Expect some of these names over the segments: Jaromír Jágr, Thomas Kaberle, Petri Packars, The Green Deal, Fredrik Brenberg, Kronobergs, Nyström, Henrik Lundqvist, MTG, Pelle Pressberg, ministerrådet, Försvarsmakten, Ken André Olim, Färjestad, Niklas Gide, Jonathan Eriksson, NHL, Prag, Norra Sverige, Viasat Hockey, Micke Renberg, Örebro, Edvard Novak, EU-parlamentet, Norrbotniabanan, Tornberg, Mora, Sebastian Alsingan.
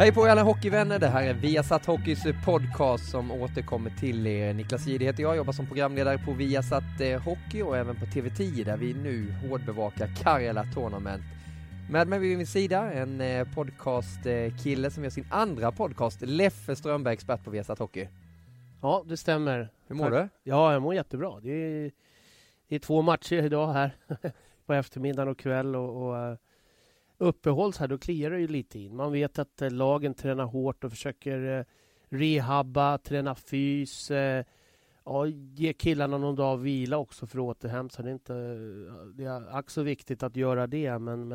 Hej på alla hockeyvänner, det här är Viasat Hockeys podcast som återkommer till er. Niklas Gide heter jag, jobbar som programledare på Viasat Hockey och även på TV10 där vi nu hårdbevakar Karjala tournament. Med mig vid min sida en podcastkille som gör sin andra podcast, Leffe Strömberg, expert på Viasat Hockey. Ja, det stämmer. Hur mår du? Ja, jag mår jättebra. Det är två matcher idag här på eftermiddagen och kväll och uppehålls här, då kliar det ju lite in. Man vet att lagen tränar hårt och försöker rehabba, träna fys, ge killarna någon dag vila också för återhämt. Så det är också viktigt att göra det, men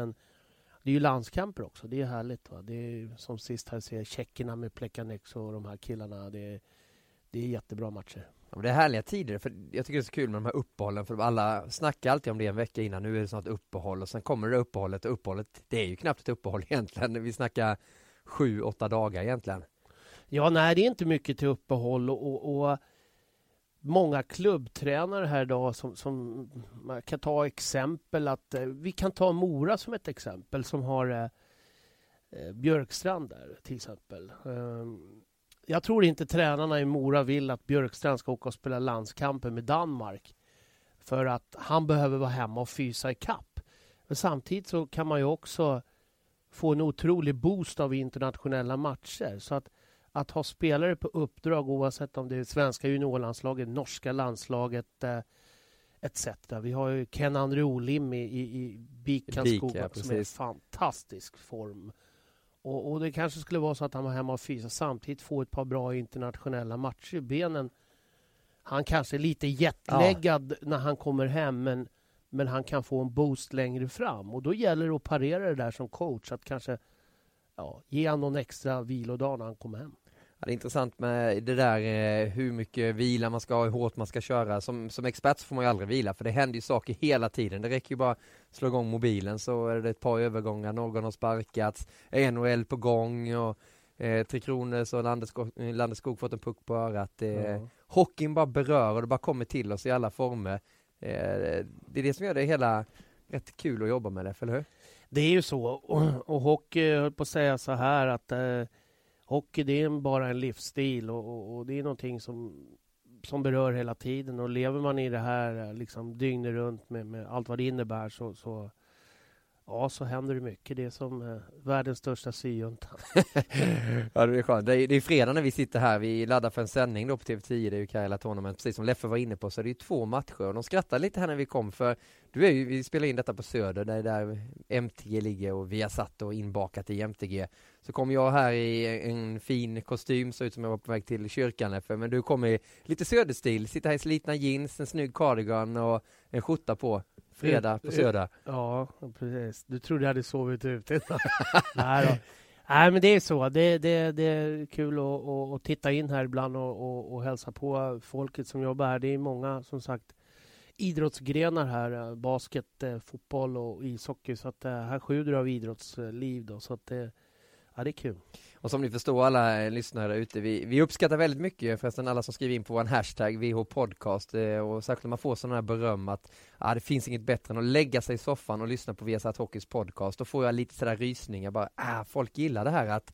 det är ju landskamper också. Det är härligt, va? Det är som sist här ser tjeckerna med Plekanec och de här killarna. Det är jättebra matcher. Ja, men det är härliga tider, för jag tycker det är så kul med de här uppehållen, för alla snackar alltid om det en vecka innan, nu är det snart uppehåll och sen kommer det uppehållet, det är ju knappt ett uppehåll egentligen, vi snackar 7-8 dagar egentligen. Ja, nej, det är inte mycket till uppehåll och många klubbtränare här idag som man kan ta exempel, att vi kan ta Mora som ett exempel som har Björkstrand där till exempel. Jag tror inte tränarna i Mora vill att Björkstrand ska åka och spela landskampen med Danmark, för att han behöver vara hemma och fysa i kapp. Men samtidigt så kan man ju också få en otrolig boost av internationella matcher. Så att ha spelare på uppdrag, oavsett om det är svenska juniorlandslaget, norska landslaget etc. Vi har ju Ken André Olim i Bikanskoga, ja, som är en fantastisk form. Och det kanske skulle vara så att han var hemma och fysa, samtidigt få ett par bra internationella matcher i benen. Han kanske är lite jetlaggad när han kommer hem, men han kan få en boost längre fram. Och då gäller det att parera det där som coach, att kanske ge han någon extra vilodag när han kommer hem. Ja, det är intressant med det där hur mycket vila man ska ha, hur hårt man ska köra. Som expert så får man ju aldrig vila, för det händer ju saker hela tiden. Det räcker ju bara slå igång mobilen så är det ett par övergångar. Någon har sparkats, NHL på gång och Tre Kronor, så Landeskog fått en puck på örat. Hockeyn bara berör och det bara kommer till oss i alla former. Det är det som gör det hela rätt kul att jobba med det, eller hur? Det är ju så. Och hockey, höll på att säga så här att hockey, det är bara en livsstil och det är någonting som berör hela tiden. Och lever man i det här liksom dygnet runt med allt vad det innebär så händer det mycket. Det är som världens största syjunta. Ja, det är skönt. Det är fredag när vi sitter här. Vi laddar för en sändning då på TV10. Det är ju Karjala tournament. Precis som Leffe var inne på så är det ju två matcher. Och de skrattar lite här när vi kom. För vi spelar in detta på Söder där MTG ligger och vi har satt och inbakat i MTG. Så kom jag här i en fin kostym, så ut som jag var på väg till kyrkan, Leffe. Men du kom i lite söderstil. Sitter här i slitna jeans, en snygg cardigan och en skjorta på. Fredag på Söder. Ja, precis. Du trodde jag hade sovit ute. Nej, men det är så. Det är kul att titta in här ibland och hälsa på folket som jobbar här. Det är många, som sagt, idrottsgrenar här. Basket, fotboll och ishockey. Så att här sjuder av idrottsliv. Då, så att Ja, det är kul. Och som ni förstår, alla lyssnare ute, vi uppskattar väldigt mycket förresten alla som skriver in på vår hashtag VH-podcast, och särskilt när man får sådana här beröm att det finns inget bättre än att lägga sig i soffan och lyssna på Viasat Hockeys podcast. Då får jag lite sådär rysningar, bara folk gillar det här att,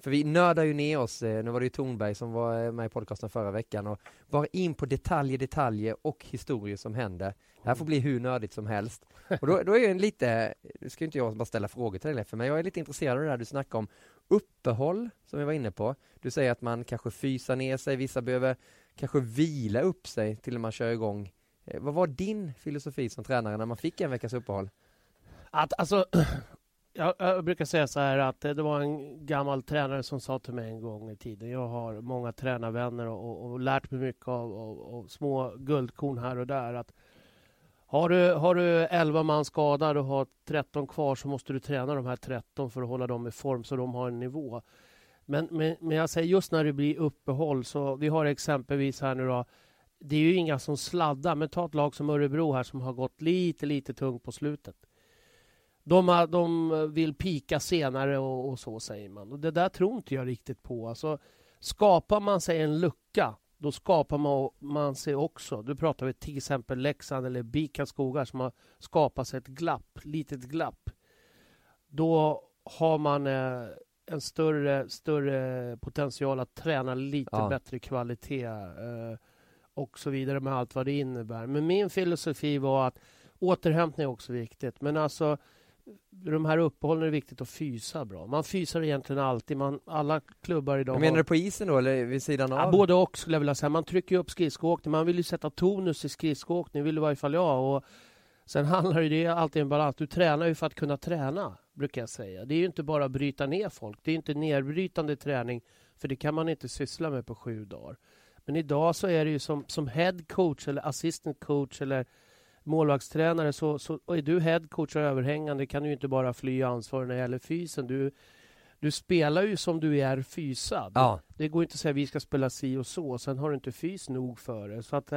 för vi nördar ju ner oss, nu var det ju Tornberg som var med i podcasten förra veckan och bara in på detaljer och historier som hände. Det här får bli hur nördigt som helst. Och då är jag lite, nu ska inte jag bara ställa frågor till dig för men jag är lite intresserad av det här du snackar om. Uppehåll som vi var inne på. Du säger att man kanske fysar ner sig, vissa behöver kanske vila upp sig till när man kör igång. Vad var din filosofi som tränare när man fick en veckas uppehåll? Jag brukar säga så här att det var en gammal tränare som sa till mig en gång i tiden. Jag har många tränarvänner och lärt mig mycket av små guldkorn här och där. Att har du 11 man skadade och har 13 kvar så måste du träna de här 13 för att hålla dem i form så de har en nivå. Men jag säger just när det blir uppehåll så vi har exempelvis här nu då. Det är ju inga som sladdar men ta ett lag som Örebro här som har gått lite tungt på slutet. De vill pika senare och så säger man. Och det där tror inte jag riktigt på. Alltså, skapar man sig en lucka, då skapar man sig också. Du pratar vi till exempel Leksand eller Bikaskogar som har skapat sig ett litet glapp. Då har man en större potential att träna lite bättre kvalitet och så vidare med allt vad det innebär. Men min filosofi var att återhämtning är också viktigt. Men alltså de här uppehållen är viktigt att fysa bra. Man fysar egentligen alltid. Alla klubbar idag... Menar du på isen då eller vid sidan av? Både och skulle jag vilja säga. Man trycker ju upp skridskoåkning. Man vill ju sätta tonus i skridskoåkning. Vill i varje fall jag. Och sen handlar ju det alltid om balans. Du tränar ju för att kunna träna, brukar jag säga. Det är ju inte bara att bryta ner folk. Det är inte nedbrytande träning. För det kan man inte syssla med på 7 dagar. Men idag så är det ju som head coach eller assistant coach eller målvaktstränare så är du headcoach och överhängande kan du ju inte bara fly ansvar när det gäller fysen. Du spelar ju som du är fysad. Ja. Det går inte att säga vi ska spela si och så. Sen har du inte fys nog för det. Så att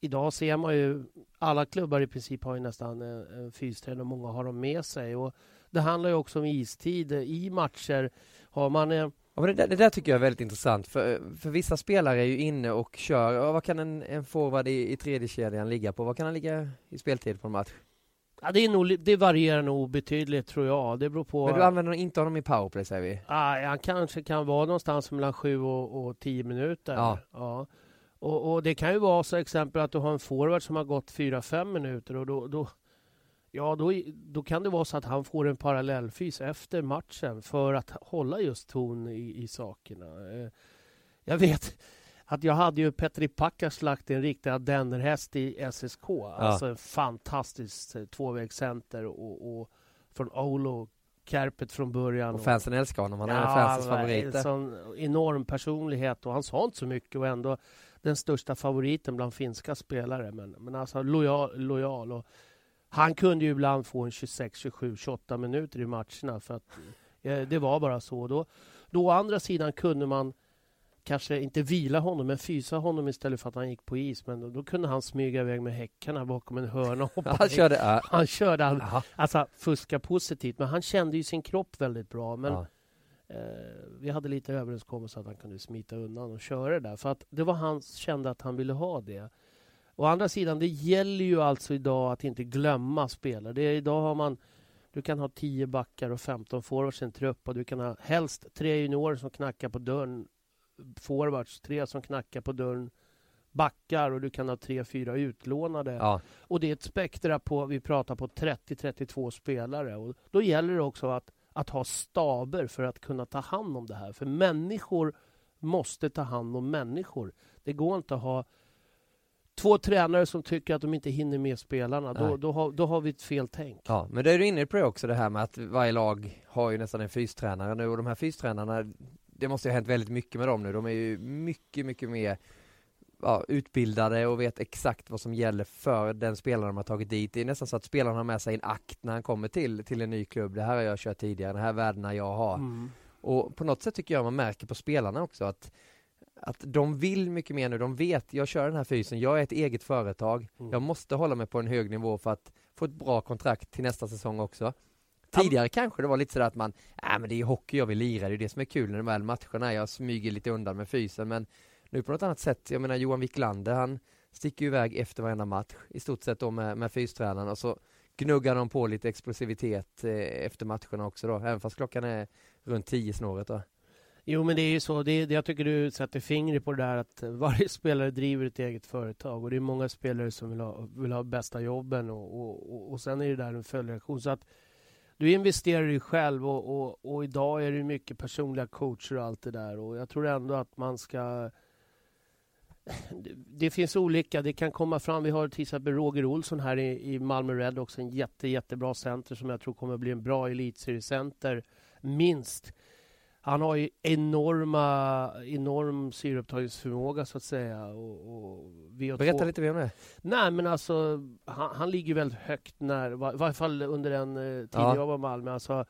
idag ser man ju alla klubbar i princip har ju nästan en fystränare och många har dem med sig. Och det handlar ju också om istid. I matcher har man... Det där tycker jag är väldigt intressant för vissa spelare är ju inne och kör vad kan en forward i tredje kedjan ligga på? Vad kan han ligga i speltid på en match? Ja, det varierar nog betydligt tror jag. Det beror på. Men du använder inte honom i powerplay säger vi? Ja, han kanske kan vara någonstans mellan 7 och 10 minuter. Ja. Och det kan ju vara så exempel att du har en forward som har gått 4-5 minuter och då kan det vara så att han får en parallellfys efter matchen för att hålla just ton i sakerna. Jag vet att jag hade ju Petri Packars lagt en riktig adennerhäst i SSK. Ja. Alltså en fantastisk tvåvägscenter och från Olo Kärpet från början. Och fansen älskar honom, han är fansens favoriter. En sån enorm personlighet och han sa inte så mycket och ändå den största favoriten bland finska spelare. Men alltså lojal och han kunde ju ibland få en 26, 27, 28 minuter i matcherna för att det var bara så. Då å andra sidan kunde man kanske inte vila honom men fysa honom istället för att han gick på is. Men då kunde han smyga iväg med häckarna bakom en hörna och hoppa. Han körde alltså fuska positivt. Men han kände ju sin kropp väldigt bra. Men vi hade lite överenskommelse att han kunde smita undan och köra där. För att det var han kände att han ville ha det. Å andra sidan, det gäller ju alltså idag att inte glömma spelare. Idag har man, du kan ha 10 backar och 15 forwards i en trupp och du kan ha helst 3 juniorer som knackar på dörren, forwards, 3 som knackar på dörren, backar och du kan ha 3-4 utlånade. Ja. Och det är ett spektra på, vi pratar på 30-32 spelare och då gäller det också att ha staber för att kunna ta hand om det här. För människor måste ta hand om människor. Det går inte att ha 2 tränare som tycker att de inte hinner med spelarna. Då har vi ett fel tänk. Ja, men det är du inne på också det här med att varje lag har ju nästan en fystränare nu. Och de här fystränarna, det måste ju ha hänt väldigt mycket med dem nu. De är ju mycket mer utbildade och vet exakt vad som gäller för den spelare de har tagit dit. Det är nästan så att spelarna har med sig en akt när han kommer till en ny klubb. Det här har jag kört tidigare, det här är värdena jag har. Mm. Och på något sätt tycker jag man märker på spelarna också att de vill mycket mer nu. De vet, jag kör den här fysen. Jag är ett eget företag. Jag måste hålla mig på en hög nivå för att få ett bra kontrakt till nästa säsong också. Tidigare kanske det var lite så att man, men det är ju hockey jag vill lira, det är det som är kul när de väl matcherna, jag smyger lite undan med fysen, men nu på något annat sätt, jag menar Johan Wiklander, han sticker ju iväg efter varenda match, i stort sett då med fystränaren, och så gnuggar de på lite explosivitet efter matcherna också då, även fast klockan är runt 10-snåret då. Jo, men det är ju så, det, jag tycker du sätter fingret på det där att varje spelare driver ett eget företag och det är många spelare som vill ha bästa jobben och sen är det där en följdreaktion, så att du investerar i själv och idag är det mycket personliga coacher och allt det där, och jag tror ändå att man ska, det finns olika, det kan komma fram, vi har till exempel Roger Olsson här i Malmö Red, också en jättebra center som jag tror kommer bli en bra elitseriecenter minst. Han har ju enorm syreupptagningsförmåga så att säga. Och berätta lite mer om det. Nej, men alltså han ligger väldigt högt när, i varje fall under den tiden jag var i Malmö. Alltså,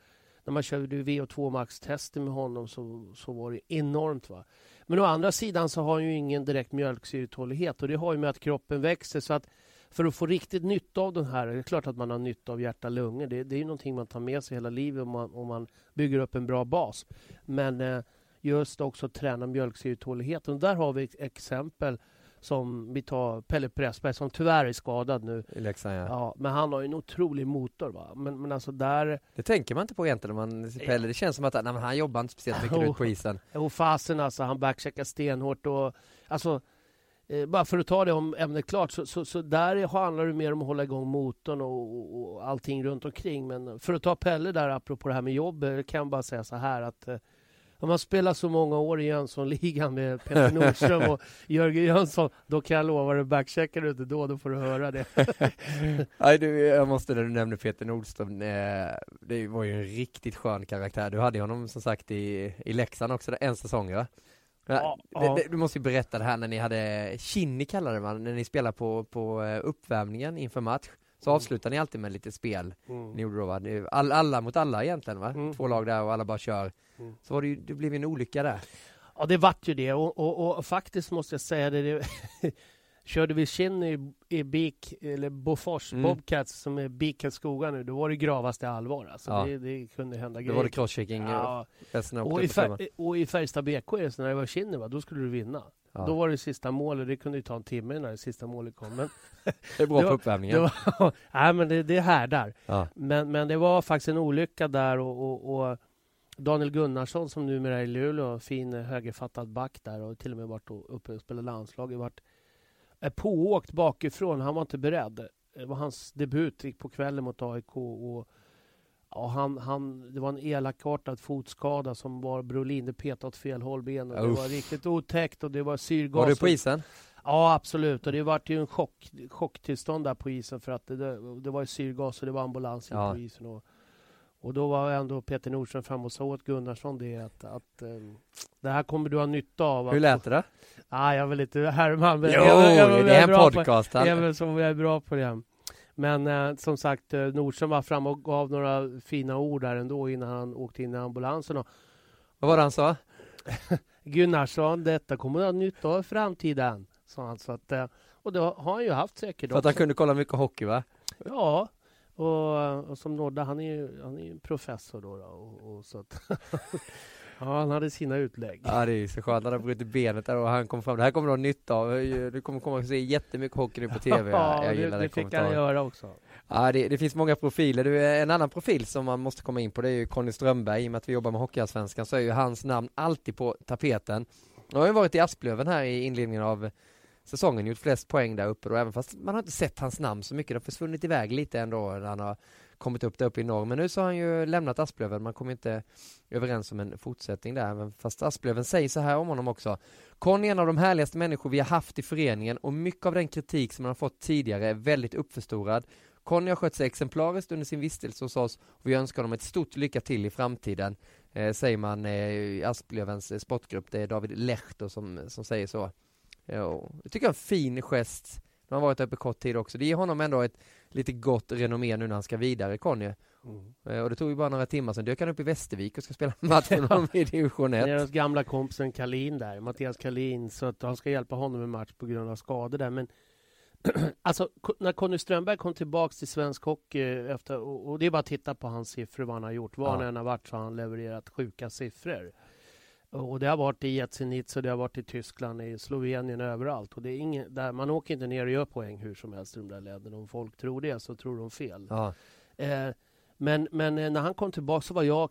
när man körde VO2 max-tester med honom så var det enormt va. Men å andra sidan så har han ju ingen direkt mjölksyretålighet, och det har ju med att kroppen växer, så att för att få riktigt nytta av den här, det är klart att man har nytta av hjärta och lungor. Det är ju någonting man tar med sig hela livet om man bygger upp en bra bas. Men just också träna mjölksyretåligheten. Och där har vi ett exempel som vi tar Pelle Pressberg, som tyvärr är skadad nu. I Leksand, ja. Men han har ju en otrolig motor va. Men alltså där... Det tänker man inte på egentligen när man ser Pelle. Det känns som att han jobbar inte speciellt mycket ut på isen. Och fasen alltså, han backcheckar stenhårt och... Alltså... Bara för att ta det om ämnet klart så där handlar det mer om att hålla igång motorn och allting runt omkring. Men för att ta Pelle där apropå det här med jobb, kan jag bara säga så här att om man spelar så många år i Jönsson-ligan med Peter Nordström och Jörgen Jönsson, då kan jag lova dig, backcheckar du inte då får du höra det. Nej, jag måste, när du nämnde Peter Nordström, det var ju en riktigt skön karaktär. Du hade honom som sagt i Leksand också en säsong, va? Ja, du måste ju berätta det här när ni hade Kinni, kallade man, när ni spelade på uppvärmningen inför match, så avslutar ni alltid med lite spel. Ni gjorde då, va? Alla mot alla egentligen, va? Två lag där och alla bara kör. Så var det blev en olycka där. Ja, det vart ju det och faktiskt måste jag säga det körde vi Kinni i BIK eller Bofors Bobcats som är BIK Skoga nu, då var det gravaste allvar alltså. Ja. Det kunde hända grejer. Då var det crosschecking. Ja. Och i Färjestad BK är det så, när det var Kinni va, då skulle du vinna. Ja. Då var det sista målet, det kunde ju ta en timme när det sista målet kom, men det är bra på uppvärmningen. Nej, men det är här där. Ja. Men det var faktiskt en olycka där och Daniel Gunnarsson, som numera är i Luleå, fin högerfattad back där och till och med varit uppe och spelat landslag, är pååkt bakifrån. Han var inte beredd. Det var hans debut på kvällen mot AIK och det var en elakartad fotskada som var Brolin, det petade åt fel hållben och det var riktigt otäckt och det var syrgas. Var du på isen? Ja, absolut. Och det var ju en chocktillstånd där på isen, för att det var syrgas och det var ambulans på isen och då var ändå Peter Nordström fram och sa åt Gunnarsson det att det här kommer du ha nytta av. Hur lät det då? Jag vill inte härma. Jo, det är en podcast. Även som jag är bra på det. Men som sagt, Nordström var fram och gav några fina ord där ändå innan han åkte in i ambulansen. Vad var det han sa? Gunnarsson, detta kommer du ha nytta av i framtiden, sa han. Så att, och det har han ju haft säkert. För att han kunde kolla mycket hockey, va? Ja. Och som Nordda, han är ju en professor då och så att han hade sina utlägg. Ja, det är ju så skönt, han har brutit benet där och han kom fram. Det här kommer du ha nytta av. Du kommer komma att se jättemycket hockey nu på TV. Jag gillar det fick han göra också. Ja, det finns många profiler. En annan profil som man måste komma in på, det är ju Conny Strömberg. I och med att vi jobbar med Hockeyallsvenskan så är ju hans namn alltid på tapeten. Han har ju varit i Asplöven här i inledningen av säsongen, gjort flest poäng där uppe då, även fast man har inte sett hans namn så mycket. Det har försvunnit iväg lite ändå när han har kommit upp där uppe i norr. Men nu så har han ju lämnat Asplöven. Man kommer inte överens om en fortsättning där. Men fast Asplöven säger så här om honom också. Conny är en av de härligaste människor vi har haft i föreningen och mycket av den kritik som han har fått tidigare är väldigt uppförstorad. Conny har skött sig exemplariskt under sin vistelse hos oss och vi önskar honom ett stort lycka till i framtiden, säger man i Asplövens sportgrupp. Det är David Lehto som säger så. Jo, jag tycker en fin gest. Han har varit uppe kort tid också. Det ger honom ändå ett lite gott renommé nu när han ska vidare, Conny. Och det tog ju bara några timmar sedan. Dök han upp i Västervik och ska spela matchen med honom i division 1. Det är hans gamla kompisen Karlin där, Mattias Karlin, så att han ska hjälpa honom med match på grund av skador där. Men Alltså när Conny Strömberg kom tillbaka till svensk hockey efter, och det är bara att titta på hans siffror, vad han har gjort, var han har varit, så har han levererat sjuka siffror. Och det har varit i Jetsenitz och det har varit i Tyskland, i Slovenien, överallt. Och det är ingen, där, man åker inte ner och gör poäng hur som helst i de där länder. Om folk tror det så tror de fel. Ja. Men när han kom tillbaka så var jag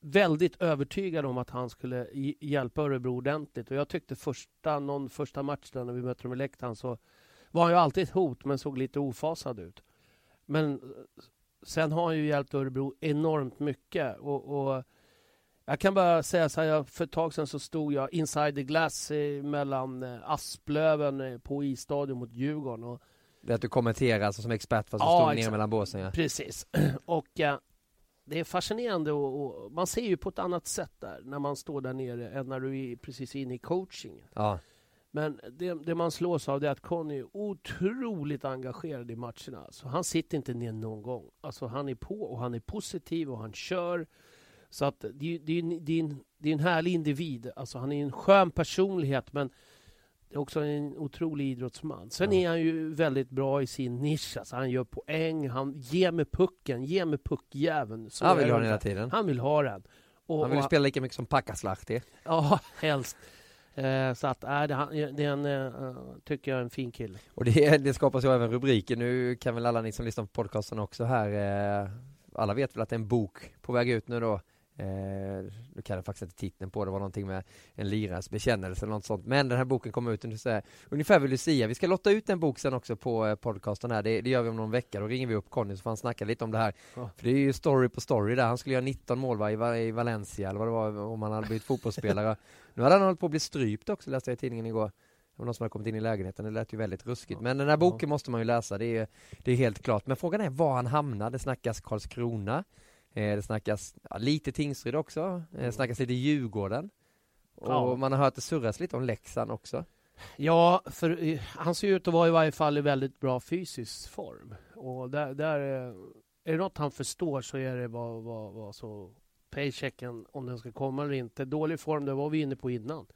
väldigt övertygad om att han skulle hjälpa Örebro ordentligt. Och jag tyckte första matchen när vi mötte dem i Leksand så var han ju alltid ett hot men såg lite ofasad ut. Men sen har han ju hjälpt Örebro enormt mycket. Och jag kan bara säga så här, för ett tag sedan så stod jag inside the glass mellan Asplöven på isstadion mot Djurgården. Och det att du kommenterar alltså, som expert fast du stod ner mellan båsen. Ja. Precis. Och det är fascinerande och man ser ju på ett annat sätt där när man står där nere än när du är precis inne i coachingen. Ja. Men det man slås av det är att Conny är otroligt engagerad i matcherna. Alltså, han sitter inte ner någon gång. Alltså, han är på och han är positiv och han kör. Så att det är en härlig individ. Alltså, han är en skön personlighet men det är också en otrolig idrottsman. Sen är han ju väldigt bra i sin nisch. Alltså, han gör poäng, han ger med pucken, ger med puckjäveln. Så han vill ha den hela tiden. Han vill ha den. Och, han vill spela lika mycket som Packaslahti. Ja, helst. Så att det är en, tycker jag, en fin kille. Och det skapas ju även rubriker. Nu kan väl alla ni som lyssnar på podcasten också här. Alla vet väl att det är en bok på väg ut nu då. Nu kan jag faktiskt inte titeln på, det var någonting med en lirans bekännelse eller något sånt, men den här boken kommer ut nu, så här, ungefär vill du säga, vi ska lotta ut en bok sen också på podcasten här, det gör vi om någon vecka, då ringer vi upp Conny så får han snacka lite om det här, för det är ju story på story där, han skulle göra 19 mål i Valencia eller vad det var, om han hade blivit fotbollsspelare. Nu hade han hållit på att bli strypt också, läste jag i tidningen igår. Det var någon som har kommit in i lägenheten. Det lät ju väldigt ruskigt. Men den här boken måste man ju läsa. Det är helt klart. Men frågan är var han hamnar. Det snackas Karlskrona. Det snackas lite Tingsryd också. Det snackas lite Djurgården. Och man har hört det surras lite om Leksand också. Ja, för han ser ut att vara i varje fall i väldigt bra fysisk form. Och där är det något han förstår så är det vad så paychecken, om den ska komma eller inte. Dålig form, det var vi inne på innan.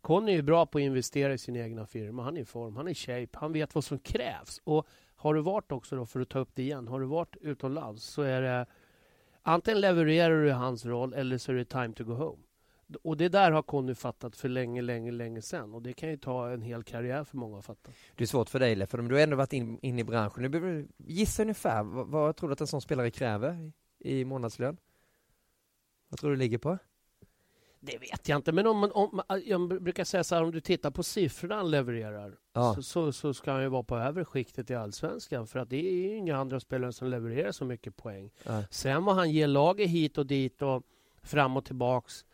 Conny är ju bra på att investera i sin egna firma. Han är i form, han är i shape, han vet vad som krävs. Och har du varit också då, för att ta upp det igen, har du varit utomlands så är det antingen levererar du hans roll eller så är det time to go home. Och det där har Conny fattat för länge sedan. Och det kan ju ta en hel karriär för många att fatta. Det är svårt för dig Leffe, för du har ändå varit in i branschen. Nu behöver du gissa ungefär vad tror du att en sån spelare kräver i månadslön? Vad tror du ligger på? Det vet jag inte, men om jag brukar säga så här, om du tittar på siffrorna han levererar så ska han ju vara på överskiktet i allsvenskan, för att det är ju inga andra spelare som levererar så mycket poäng. Sen vad han ger laget hit och dit och fram och tillbaks,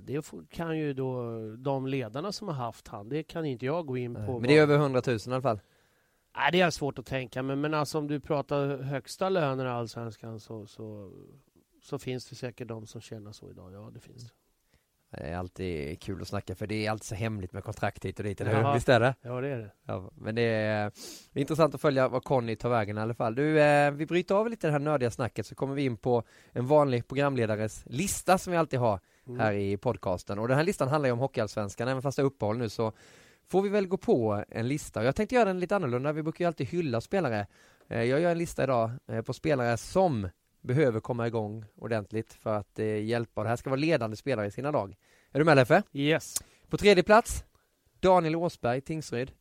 det kan ju då de ledarna som har haft han, det kan inte jag gå in på. Men det är över 100 000 i alla fall. Nej, det är svårt att tänka, men alltså, om du pratar högsta löner i allsvenskan så finns det säkert de som tjänar så idag. Ja, det finns det. Det är alltid kul att snacka, för det är alltid så hemligt med kontrakt hit och dit, eller hur? Visst är det? Ja, det är det. Ja, men det är intressant att följa vad Conny tar vägen i alla fall. Du, vi bryter av lite det här nördiga snacket så kommer vi in på en vanlig programledares lista som vi alltid har här i podcasten. Och den här listan handlar ju om hockeyallsvenskan, även fast det är uppehåll nu så får vi väl gå på en lista. Jag tänkte göra den lite annorlunda, vi brukar ju alltid hylla spelare. Jag gör en lista idag på spelare som behöver komma igång ordentligt för att hjälpa. Det här ska vara ledande spelare i sina lag. Är du med, Leffe? Yes. På tredje plats, Daniel Åsberg, Tingsryd.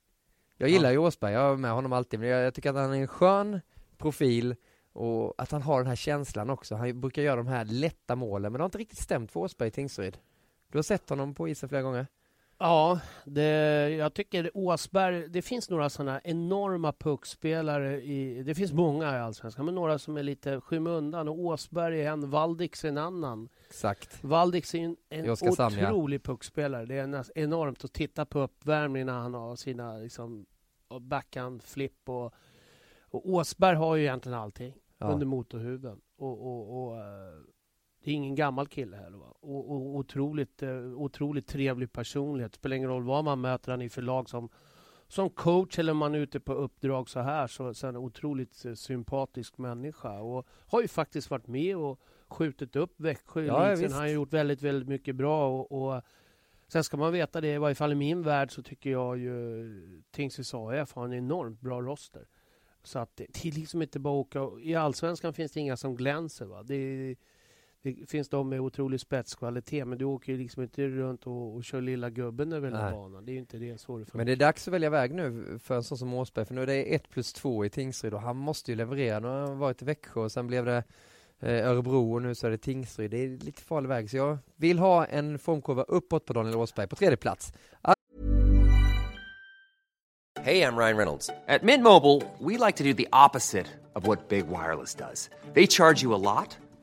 Jag gillar ju Åsberg, jag är med honom alltid. Men jag tycker att han är en skön profil och att han har den här känslan också. Han brukar göra de här lätta målen, men det har inte riktigt stämt för Åsberg i Tingsryd. Du har sett honom på isen flera gånger. Ja, jag tycker Åsberg, det finns några sådana enorma puckspelare, det finns många i allsvenskan, men några som är lite skymundan, och Åsberg är en, Valdix är en annan. Exakt. Valdix är en otrolig puckspelare, det är enormt att titta på uppvärmningen när han har sina liksom, backhand, flip och Åsberg har ju egentligen allting under motorhuven och det är ingen gammal kille heller, va? Och otroligt trevlig personlighet. Spelar ingen roll vad man möter han i för lag, som coach eller man är ute på uppdrag så här, så är en otroligt sympatisk människa. Och har ju faktiskt varit med och skjutit upp Växjö. Han har gjort väldigt mycket bra och Sen ska man veta det, i varje fall i min värld så tycker jag ju Tingsryd AIF har en enormt bra roster. Så att det är liksom inte bara åka. I Allsvenskan finns det inga som glänser, va? Det finns de med otrolig spetskvalitet, men du åker ju liksom inte runt och kör lilla gubben över den banan. Det är ju inte det svårt för. Men det är dags att välja väg nu för en sån som Åsberg, för nu är det 1+2 i Tingsryd och han måste ju leverera. Nu har han varit i Växjö och sen blev det Örebro och nu så är det Tingsryd. Det är lite farlig väg, så jag vill ha en formkurva uppåt på Daniel Åsberg på tredje plats. Hey, I'm Ryan Reynolds. At Mint Mobile, we like to do the opposite of what Big Wireless does. They charge you a lot,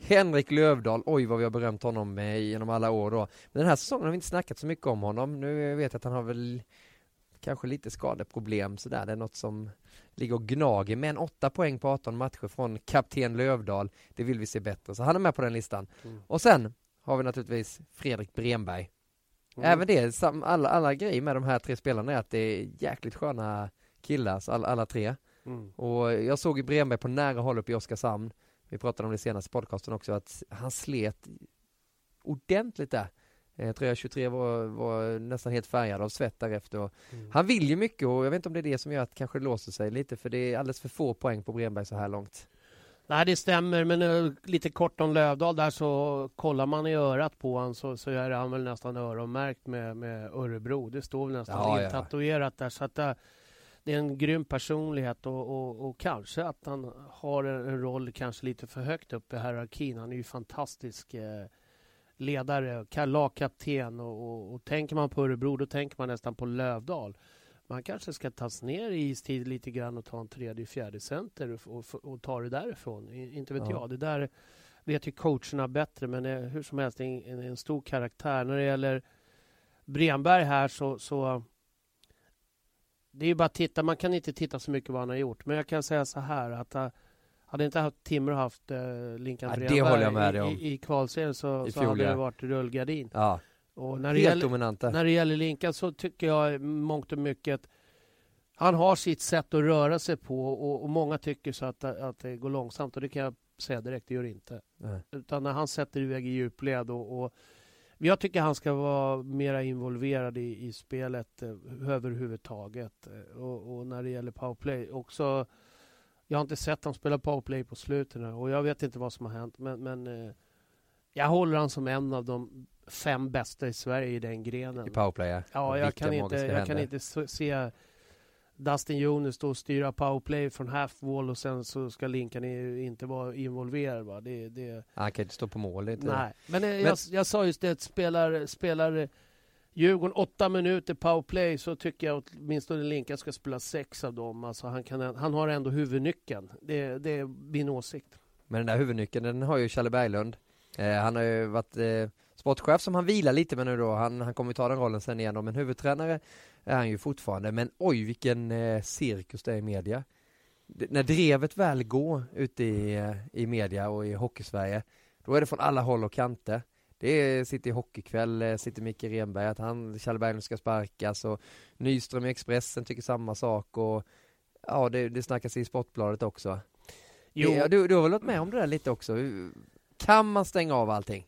Henrik Lövdal. Oj, vad vi har berömt honom genom alla år då. Men den här säsongen har vi inte snackat så mycket om honom. Nu vet jag att han har väl kanske lite skadeproblem sådär. Det är något som ligger och gnager. Men 8 poäng på 18 matcher från kapten Lövdal. Det vill vi se bättre. Så han är med på den listan. Mm. Och sen har vi naturligtvis Fredrik Brenberg. Mm. Även det, alla grejer med de här 3 spelarna är att det är jäkligt sköna killar, alla 3. Mm. Och jag såg ju Brenberg på nära håll upp i Oskarshamn. Vi pratade om det senaste podcasten också, att han slet ordentligt där. Tröja 23 var nästan helt färgad av svett därefter. Mm. Han vill ju mycket och jag vet inte om det är det som gör att kanske låser sig lite, för det är alldeles för få poäng på Brenberg så här långt. Nej, det stämmer, men lite kort om Lövdal där, så kollar man i örat på han så är han väl nästan öronmärkt med Örebro. Det står väl nästan tatuerat där, så att det är en grym personlighet och kanske att han har en roll kanske lite för högt upp i hierarkin. Han är ju fantastisk ledare, lagkapten och tänker man på Örebro då tänker man nästan på Lövdal. Man kanske ska tas ner i istid lite grann och ta en 3:e, 4:e center och ta det därifrån. Inte vet jag. Det där vet ju coacherna bättre, men hur som helst en stor karaktär. När det gäller Brenberg här så det är ju bara att titta. Man kan inte titta så mycket vad han har gjort. Men jag kan säga så här att hade inte haft Timmer och haft Linkan Brenberg i kvalserien så hade det varit rullgardin. Ja. Och när det gäller Linkan så tycker jag mångt och mycket att han har sitt sätt att röra sig på och många tycker så att det går långsamt, och det kan jag säga direkt, det gör det inte. Nej. Utan när han sätter iväg i djupled och jag tycker han ska vara mer involverad i spelet överhuvudtaget och när det gäller powerplay också. Jag har inte sett han spela powerplay på slutet och jag vet inte vad som har hänt, men jag håller han som en av de 5 bästa i Sverige i den grenen. I powerplay, ja. Ja, jag kan inte se Dustin Jones stå och styra powerplay från half-wall och sen så ska Linkan inte vara involverad, va? Han kan inte stå på målet. Nej, men jag sa just det, spelar Djurgården 8 minuter powerplay så tycker jag åtminstone Linkan ska spela 6 av dem. Alltså han har ändå huvudnyckeln. Det är min åsikt. Men den där huvudnyckeln, den har ju Kjelle Berglund. Han har ju varit sportchef som han vilar lite med nu då. Han kommer ju ta den rollen sen igen då. Men huvudtränare är han ju fortfarande. Men oj, vilken cirkus det är i media. När drevet väl går ute i media och i hockeysverige, då är det från alla håll och kanter. Det sitter i Hockeykväll, sitter Micke Renberg att Kjell Berglund ska sparkas, och Nyström i Expressen tycker samma sak, och ja, det snackas i Sportbladet också. Jo. Du har väl varit med om det där lite också. Kan man stänga av allting?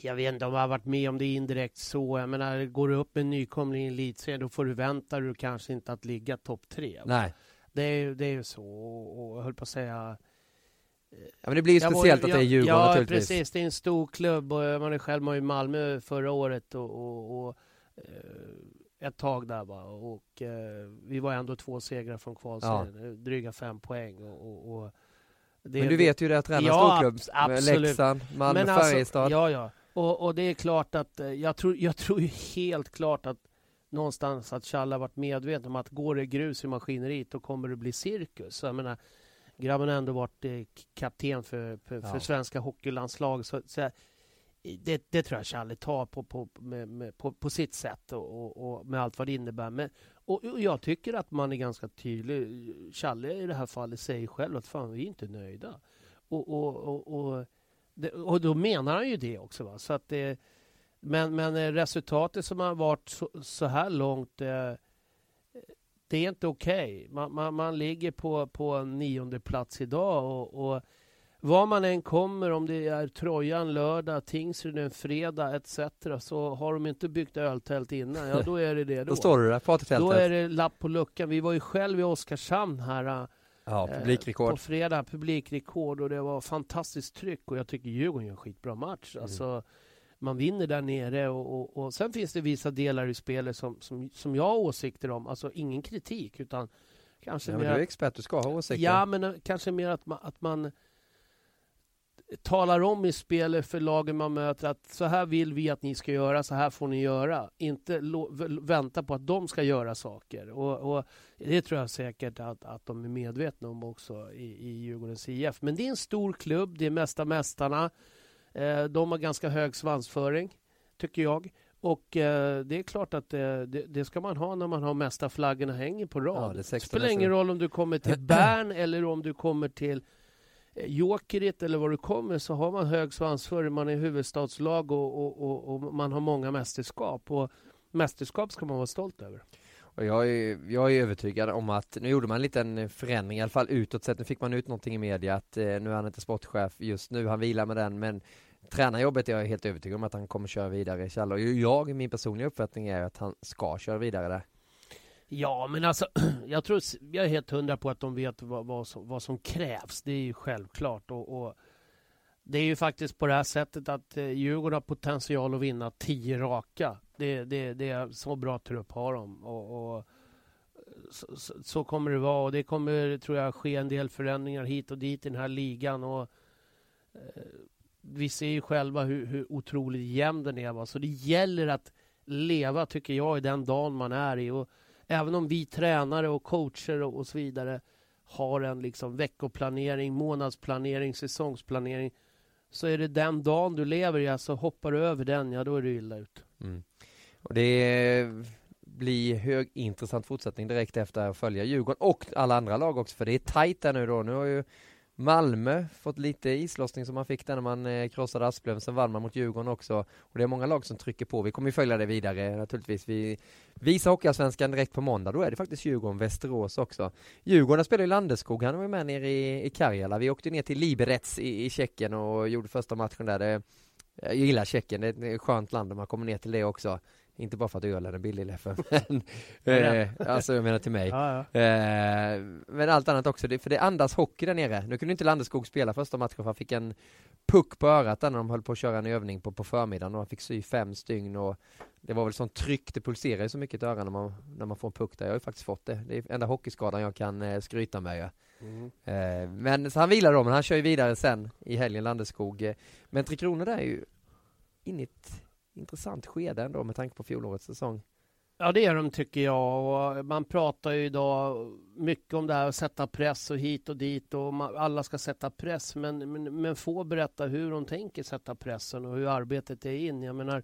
Jag vet inte om jag har varit med om det indirekt så. Jag menar, går du upp en nykomling i elitserien, då får du vänta du kanske inte att ligga topp 3. Nej. Det är ju så. Och jag höll på att säga... Ja, men det blir ju speciellt att det är Djurgården naturligtvis. Ja, precis. Det är en stor klubb. Och man är själv i Malmö förra året. Och ett tag där bara. Och vi var ändå 2 segrar från kvalserien. Ja. Dryga 5 poäng. Och det, men du vet ju det att träna storklubb. Absolut. Leksand, Malmö, men Färjestad. Alltså, ja. Och det är klart att jag tror ju helt klart att någonstans att Challa varit medveten om att går det grus i maskineriet och kommer det bli cirkus. Så jag menar, grabben har ändå varit kapten för svenska hockeylandslag. Så det tror jag Challe tar på sitt sätt och med allt vad det innebär. Men, och jag tycker att man är ganska tydlig. Challe i det här fallet säger själv att fan, vi är inte nöjda. Och då menar han ju det också. Va? Så att det, men resultatet som har varit så här långt, det är inte okej. Man ligger på 9:e plats idag och var man än kommer, om det är Trojan lördag, Tingsryd en fredag etc, så har de inte byggt öltält innan. Ja, då är det då. Då står det där, då är det lapp på luckan. Vi var ju själv i Oskarshamn här. Ja, publikrekord. På fredag, publikrekord, och det var fantastiskt tryck, och jag tycker Djurgården gör en skitbra match. Alltså, man vinner där nere och sen finns det vissa delar i spelet som jag har åsikter om. Alltså ingen kritik, utan kanske mer... Ja, men du är expert, du ska ha åsikter. Ja, men kanske mer att man talar om i spelet för lagen man möter att så här vill vi att ni ska göra, så här får ni göra. Inte vänta på att de ska göra saker. Och det tror jag säkert att de är medvetna om också i Djurgårdens IF. Men det är en stor klubb, det är mesta mästarna. De har ganska hög svansföring, tycker jag. Och det är klart att det ska man ha när man har mesta flaggorna hänger på rad. Ja, det spelar ingen roll om du kommer till Bern eller om du kommer till Jokerit eller var du kommer, så har man hög svansföring. Man är huvudstadslag och man har många mästerskap. Och mästerskap ska man vara stolt över. Och jag är övertygad om att nu gjorde man en liten förändring, i alla fall utåt sett. Nu fick man ut någonting i media att nu är han inte sportchef just nu, han vilar med den, men tränarjobbet är jag helt övertygad om att han kommer köra vidare. Och min personliga uppfattning är att han ska köra vidare där. Ja, men alltså jag är helt 100 på att de vet vad som krävs. Det är ju självklart. Och det är ju faktiskt på det här sättet att Djurgården har potential att vinna 10 raka. Det är så bra trupp har de. Och så kommer det vara. Och det kommer, tror jag, ske en del förändringar hit och dit i den här ligan. Och vi ser ju själva hur otroligt jämn den är. Va? Så det gäller att leva, tycker jag, i den dagen man är i. Och även om vi tränare och coacher och så vidare har en liksom veckoplanering, månadsplanering, säsongsplanering, så är det den dagen du lever i, alltså hoppar du över den, ja då är du illa ut. Mm. Och det blir hög intressant fortsättning direkt efter att följa Djurgården och alla andra lag också, för det är tajt där nu då. Nu har ju Malmö fått lite islossning som man fick där när man krossade Asplöven, sen vann man mot Djurgården också, och det är många lag som trycker på. Vi kommer ju följa det vidare naturligtvis. Vi visar Hockeyallsvenskan direkt på måndag, då är det faktiskt Djurgården, Västerås också. Djurgården spelar i Landeskog, han var ju med nere i Karjala. Vi åkte ner till Liberec i Tjeckien och gjorde första matchen där. Jag gillar Tjeckien, det är ett skönt land och man kommer ner till det också. Inte bara för att ölen är billig, Leffe, men alltså jag menar till mig. Ja. Men allt annat också, för det andas hockey där nere. Nu kunde inte Landeskog spela första matchen för han fick en puck på örat när de höll på att köra en övning på förmiddagen, och han fick sy 5 stygn, och det var väl sånt tryck, det pulserar ju så mycket i öronen när man får en puck där. Jag har ju faktiskt fått det. Det är enda hockeyskadan jag kan skryta med. Ja. Men så han vilar då, men han kör ju vidare sen i helgen, Landeskog. Men 3 kronor där är ju inget... intressant skede ändå med tanke på fjolårets säsong. Ja, det är de, tycker jag. Och man pratar ju idag mycket om det här att sätta press och hit och dit, och alla ska sätta press, men få berätta hur de tänker sätta pressen och hur arbetet är in. Jag menar,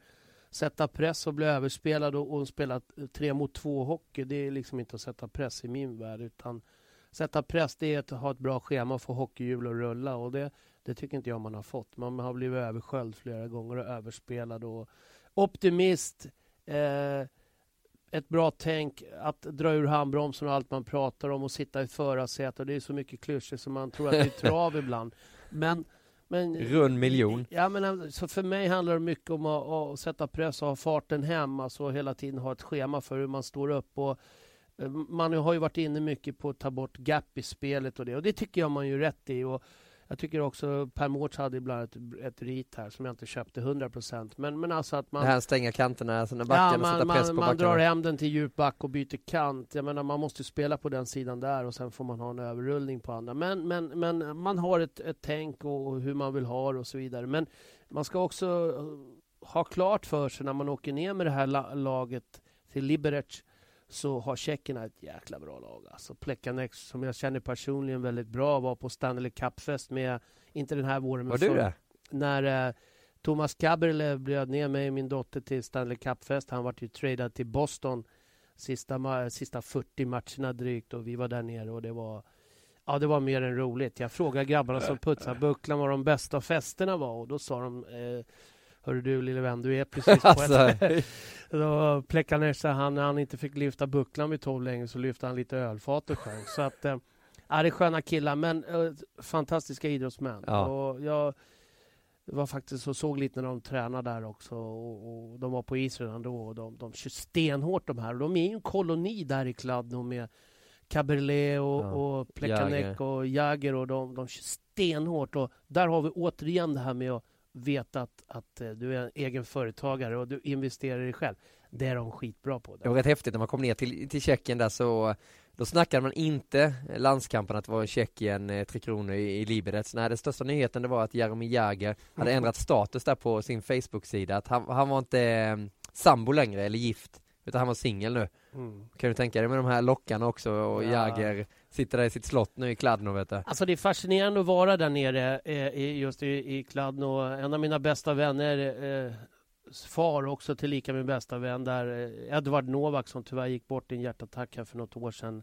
sätta press och bli överspelad och spela 3 mot 2 hockey, det är liksom inte att sätta press i min värld, utan sätta press, det är att ha ett bra schema och få hockeyhjul att rulla, och det tycker inte jag man har fått. Man har blivit översköljd flera gånger och överspelad. Och optimist, ett bra tänk, att dra ur handbromsen och allt man pratar om och sitta i förarsätet. Och det är så mycket klyschor som man tror att det är trav ibland. Men rund miljon. Ja, men så för mig handlar det mycket om att sätta press och ha farten hem. Alltså hela tiden ha ett schema för hur man står upp. Och man har ju varit inne mycket på att ta bort gap i spelet och det. Och det tycker jag man ju rätt i. Och Jag tycker också Per Mårts hade ibland ett rit här som jag inte köpte 100%. Men alltså att man... Det här stänga kanterna, alltså när backen, ja, man, och sätta press på man backarna. Drar hem den till djupback och byter kant. Jag menar, man måste spela på den sidan där och sen får man ha en överrullning på andra. Men man har ett tänk och hur man vill ha det och så vidare. Men man ska också ha klart för sig när man åker ner med det här laget till Liberec, så har tjeckerna ett jäkla bra lag. Alltså Plekanec, som jag känner personligen väldigt bra, var på Stanley Cup-fest med, inte den här våren. Var du det? När Thomas Kaberle bjöd ner mig och min dotter till Stanley Cup-fest. Han var ju tradad till Boston sista 40 matcherna drygt, och vi var där nere och det var... Ja, det var mer än roligt. Jag frågade grabbarna som putsade bucklan vad de bästa festerna var, och då sa de... Hör du lille vän, du är precis på ett... Då Plekanec, så han inte fick lyfta bucklan vid 12 längre, så lyfte han lite ölfat och sjöng. Så att, det är sköna killar, men fantastiska idrottsmän. Ja. Och jag var faktiskt och såg lite när de tränade där också. Och de var på is redan då, och de kör stenhårt de här. Och de är ju en koloni där i Kladno med Caberlet och Plekanec och Jágr, och de kör stenhårt. Och där har vi återigen det här med att vet att du är en egen företagare och du investerar i dig själv. Det är de skitbra på. Det var rätt häftigt när man kom ner till Tjeckien där, så då snackade man inte landskampen att det var en Tjeckien 3 kronor i Liberec. Nej, den största nyheten det var att Jaromír Jágr hade ändrat status där på sin Facebook-sida. Att han var inte sambo längre eller gift, utan han var singel nu. Mm. Kan du tänka dig med de här lockarna också, och Jágr sitter där i sitt slott nu i Kladno, vet du. Alltså det är fascinerande att vara där nere just i Kladno. En av mina bästa vänner, far också till lika min bästa vän där, Edvard Novak, som tyvärr gick bort i en hjärtattack här för något år sedan.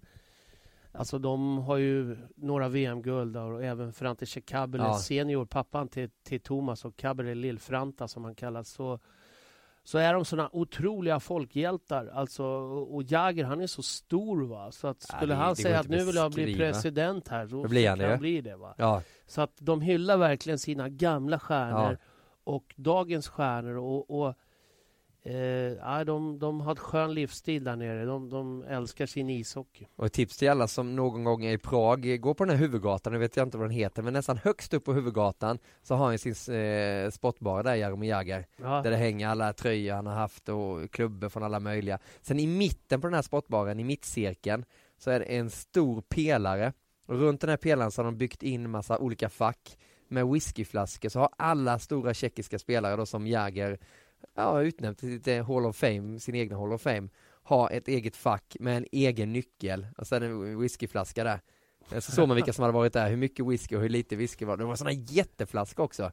Alltså de har ju några VM-guld där, och även Frante Tjekabel, senior, pappan till Thomas, och Kabel Lillfranta som han kallas, så är de såna otroliga folkhjältar. Alltså, och Jágr, han är så stor, va, så att skulle han säga att nu vill jag bli president här, så blir han det, va. Ja. Så att de hyllar verkligen sina gamla stjärnor och dagens stjärnor, de har ett skön livsstil där nere. De älskar sin ishockey. Och ett tips till alla som någon gång är i Prag, gå på den här huvudgatan, nu vet jag inte vad den heter, men nästan högst upp på huvudgatan så har han sin sportbar där, Jaromír Jágr, där det hänger alla tröjor han har haft och klubbor från alla möjliga. Sen i mitten på den här sportbaren, i mittcirkeln, så är det en stor pelare, och runt den här pelaren så har de byggt in massa olika fack med whiskyflaskor, så har alla stora tjeckiska spelare då, som Jágr utnämnt till Hall of Fame, sin egna Hall of Fame, ha ett eget fack med en egen nyckel och sen en whiskyflaska där. Så såg man vilka som hade varit där, hur mycket whisky och hur lite whisky var. Det var såna jätteflaskor också.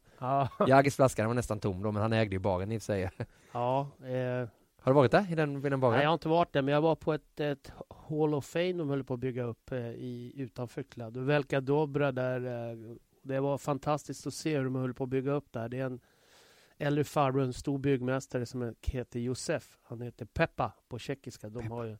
Jágrs flaska var nästan tom då, men han ägde ju baren i och för sig. Har du varit där i den baren? Nej, jag har inte varit där, men jag var på ett Hall of Fame de höll på att bygga upp utanför Kladno. Velka Dobra där, det var fantastiskt att se hur de höll på att bygga upp där. Det är en eller farbror, en stor byggmästare som heter Josef. Han heter Peppa på tjeckiska. De har ju,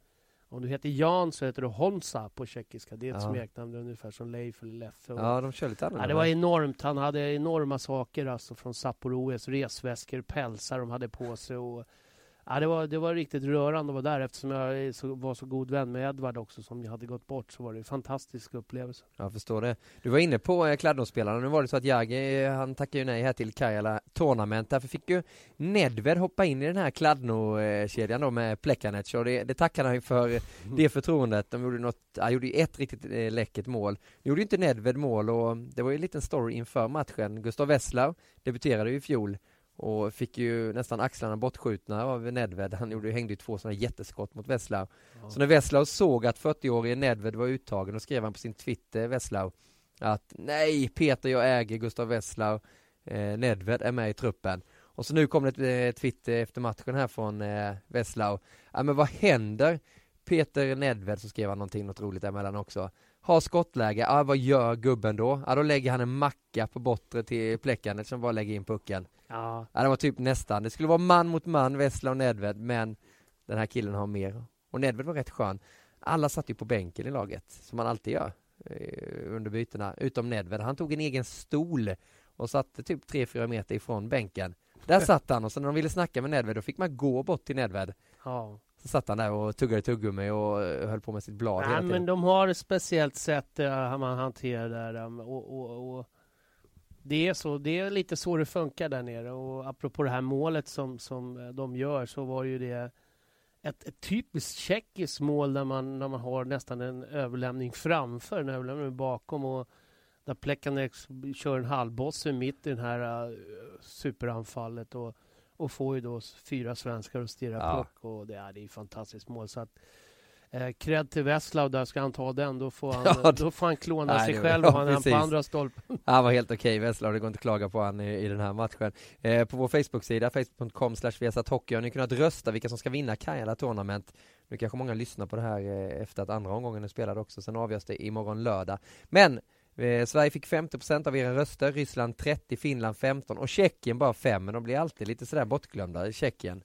om du heter Jan så heter du Honsa på tjeckiska. Det är ett smeknamn ungefär som Leif eller Leffe. Ja, de kör lite annorlunda. Ja, det var enormt. Han hade enorma saker alltså, från Sapporo-OS, resväskor, pälsar de hade på sig. Och, det var riktigt rörande att vara där, eftersom jag var så god vän med Edvard också, som jag hade gått bort, så var det en fantastisk upplevelse. Jag förstår det. Du var inne på Kladno-spelarna. Nu var det så att Jágr, han tackade ju nej här till Karjala tournament. Därför fick ju Nedvěd hoppa in i den här Kladno-kedjan då med Plekanec, och det tackade han för det förtroendet. De gjorde gjorde ju ett riktigt läckert mål. Nu gjorde ju inte Nedvěd mål, och det var ju en liten story inför matchen. Gustav Väsla debuterade ju i fjol och fick ju nästan axlarna bortskjutna av Nedvěd. Han hängde ju 2 sådana jätteskott mot Väsla. Ja. Så när Väsla såg att 40-årige Nedvěd var uttagen, och skrev han på sin Twitter, Väsla, att nej Peter, jag äger Gustav Väsla, Nedvěd är med i truppen. Och så nu kom det ett Twitter efter matchen här från Väsla. Ja, men vad händer? Peter Nedvěd, så skrev han något roligt emellan också. Har skottläge, vad gör gubben då? Då lägger han en macka på bortre till Plekanec som bara lägger in pucken. Det var typ nästan. Det skulle vara man mot man, Väsla och Nedvěd, men den här killen har mer. Och Nedvěd var rätt skön. Alla satt ju på bänken i laget, som man alltid gör under bytena, utom Nedvěd. Han tog en egen stol och satte typ 3-4 meter ifrån bänken. Där satt han, och så när de ville snacka med Nedvěd, då fick man gå bort till Nedvěd. Så satt han där och tuggade tuggummi och höll på med sitt blad hela tiden. Men de har ett speciellt sätt hur man hanterar det där. det är så, det är lite så det funkar där nere. Och apropå det här målet som de gör, så var ju det ett typiskt tjeckiskt mål där man har nästan en överlämning framför, en överlämning bakom, och där Plekanec kör en halvbosse mitt i den här superanfallet och får ju då 4 svenskar att stirra plock, och det är ett fantastiskt mål. Så att cred till Väsla, och där ska han ta den, då får han klåna sig själv och han på andra stolpen. Han var helt okej, Väsla, och det går inte att klaga på han i den här matchen. På vår Facebook-sida, facebook.com/Viasat Hockey, har ni kunnat rösta vilka som ska vinna Karjala tournament. Nu kanske många lyssnar på det här efter att andra omgången är spelad också, sen avgörs det imorgon lördag. Men Sverige fick 50% av era röster, Ryssland 30%, Finland 15% och Tjeckien bara 5%, men de blir alltid lite sådär bortglömda i Tjeckien.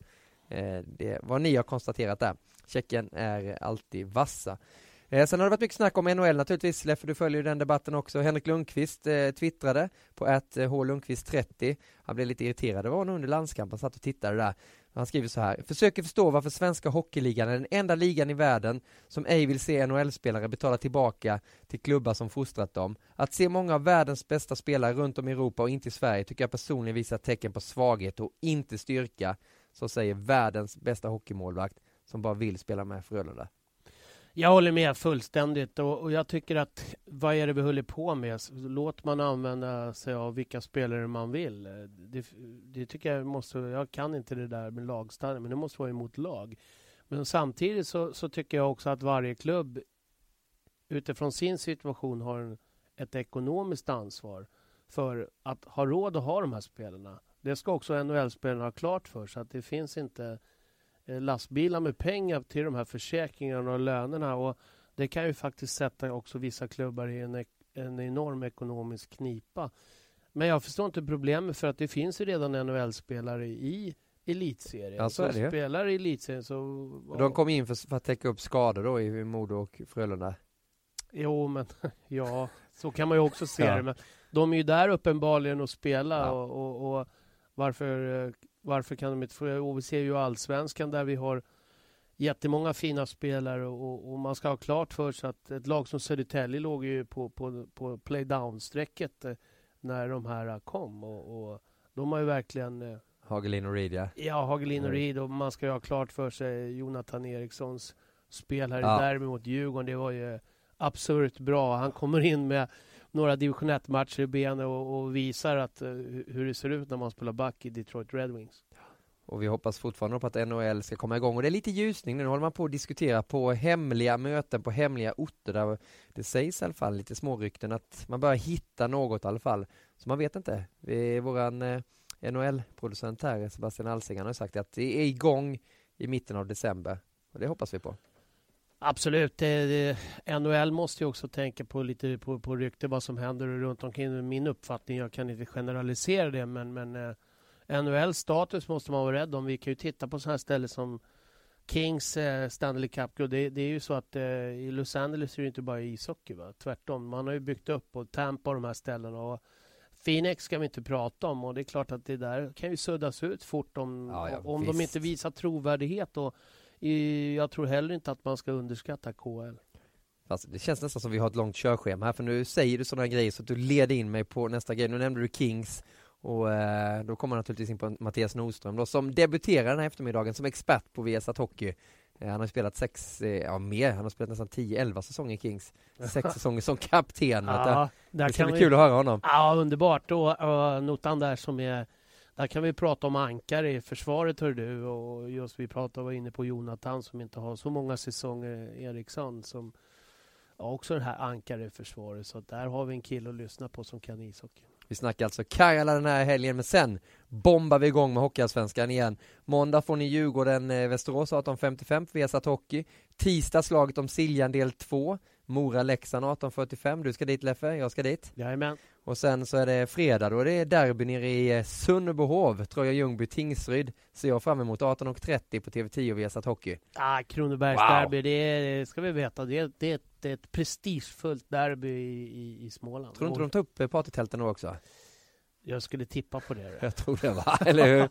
Det vad ni har konstaterat där. Tjeckien är alltid vassa. Sen har det varit mycket snack om NHL naturligtvis. Leffe, du följer den debatten också. Henrik Lundqvist twittrade på @hlundqvist30. Han blev lite irriterad. Det var nog under landskampen, satt och tittade där. Han skriver så här: försöker förstå varför svenska hockeyligan är den enda ligan i världen som ej vill se NHL-spelare betala tillbaka till klubbar som fostrat dem. Att se många av världens bästa spelare runt om i Europa och inte i Sverige tycker jag personligen visar tecken på svaghet och inte styrka. Så säger världens bästa hockeymålvakt som bara vill spela med Frölunda. Jag håller med fullständigt, och jag tycker att vad är det vi håller på med? Låt man använda sig av vilka spelare man vill. Det tycker jag måste, jag kan inte det där med lagstandard, men det måste vara emot lag. Men samtidigt så tycker jag också att varje klubb utifrån sin situation har ett ekonomiskt ansvar för att ha råd att ha de här spelarna. Det ska också NHL-spelarna ha klart för, så att det finns inte lastbilar med pengar till de här försäkringarna och lönerna, och det kan ju faktiskt sätta också vissa klubbar i en enorm ekonomisk knipa. Men jag förstår inte problemet, för att det finns ju redan NHL-spelare i elitserien. Alltså, så spelar i elitserien så... De kom in för att täcka upp skador då i Modo och Frölunda. Jo, men ja, så kan man ju också se det. Men de är ju där uppenbarligen och spelar, och varför kan de inte få... Vi ser ju allsvenskan där vi har jättemånga fina spelare, och man ska ha klart för sig att ett lag som Södertälje låg ju på playdown-strecket när de här kom, och de har ju verkligen... Hagelin och Reed, ja. Ja, Hagelin och Reed, och man ska ju ha klart för sig Jonathan Erikssons spel här i derby mot Djurgården. Det var ju absurt bra. Han kommer in med några division 1-matcher i benen och visar att, hur det ser ut när man spelar back i Detroit Red Wings. Och vi hoppas fortfarande på att NHL ska komma igång. Och det är lite ljusning nu. Nu håller man på att diskutera på hemliga möten, på hemliga orter. Där det sägs i alla fall lite smårykten att man börjar hitta något i alla fall. Så man vet inte. Våran NHL-producent här, Sebastian Alsingan, har sagt att det är igång i mitten av december. Och det hoppas vi på. Absolut. NHL måste ju också tänka på lite på rykte, vad som händer runt omkring. Min uppfattning, jag kan inte generalisera det, men NHLs status måste man vara rädd om. Vi kan ju titta på sådana här ställen som Kings Stanley Cup. Det är ju så att i Los Angeles är det inte bara ishockey, va? Tvärtom. Man har ju byggt upp och Tampa de här ställena, och Phoenix ska vi inte prata om, och det är klart att det där kan ju suddas ut fort om de inte visar trovärdighet. Och jag tror heller inte att man ska underskatta KL. Fast det känns nästan som vi har ett långt körschema här, för nu säger du sådana grejer så att du leder in mig på nästa grej. Nu nämnde du Kings, och då kommer naturligtvis in på Mattias Nordström då, som debuterar den här eftermiddagen som expert på Viasat Hockey. Han har spelat 6, han har spelat nästan 10-11 säsonger i Kings. 6 säsonger som kapten. Det kan bli kul att höra honom. Ja, underbart. Och notan där som är... Där kan vi prata om ankare i försvaret, hör du, och just vi var inne på Jonathan som inte har så många säsonger, Eriksson som också den här ankare i försvaret, så där har vi en kille att lyssna på som kan ishockey. Vi snackar alltså Karjala den här helgen, men sen bombar vi igång med Hockeyallsvenskan igen. Måndag får ni Djurgården Västerås 18.55 för Viasat Hockey. Tisdag slaget om Siljan del 2. Mora Leksand 18.45. Du ska dit, Leffe, jag ska dit. Jajamän. Och sen så är det fredag då. Det är derby nere i Sunnebohov. Troja Ljungby Tingsryd. Så jag fram emot 18.30 på TV10 och Viasat Hockey. Kronobergs derby. Det ska vi veta. Det är ett prestigefullt derby i Småland. Tror du inte de tar upp partytälten då också? Jag skulle tippa på det. Jag tror det, va? Eller hur?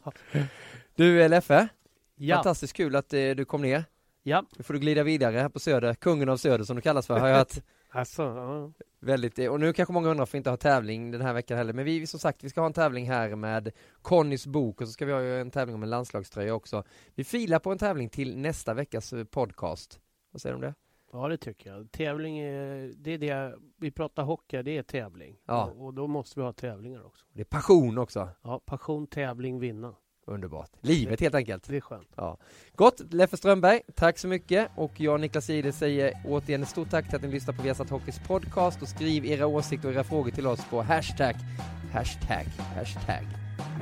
Du, Leffe. Ja. Fantastiskt kul att du kom ner. Ja. Nu får du glida vidare här på Söder. Kungen av Söder som du kallas för. Har jag hört. Alltså, ja. Väldigt, och nu kanske många undrar för inte ha tävling den här veckan heller, men vi som sagt, vi ska ha en tävling här med Connys bok, och så ska vi ha en tävling om en landslagströja också. Vi filar på en tävling till nästa veckas podcast. Vad säger du om det? Ja, det tycker jag. Tävling är det vi pratar hockey, det är tävling. Ja. Och då måste vi ha tävlingar också. Det är passion också. Ja, passion, tävling, vinna. Underbart. Livet helt enkelt. Det är skönt. Ja. Gott, Leffe Strömberg, tack så mycket. Och jag, Niklas Ide, säger återigen stort tack till att ni lyssnar på Viasat Hockeys podcast, och skriv era åsikter och era frågor till oss på hashtag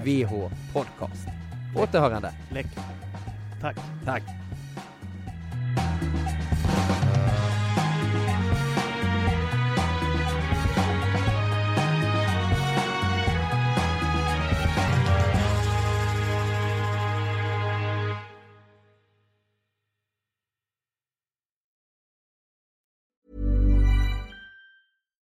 VH-podcast. Återhörande. Läckert. Tack. Tack.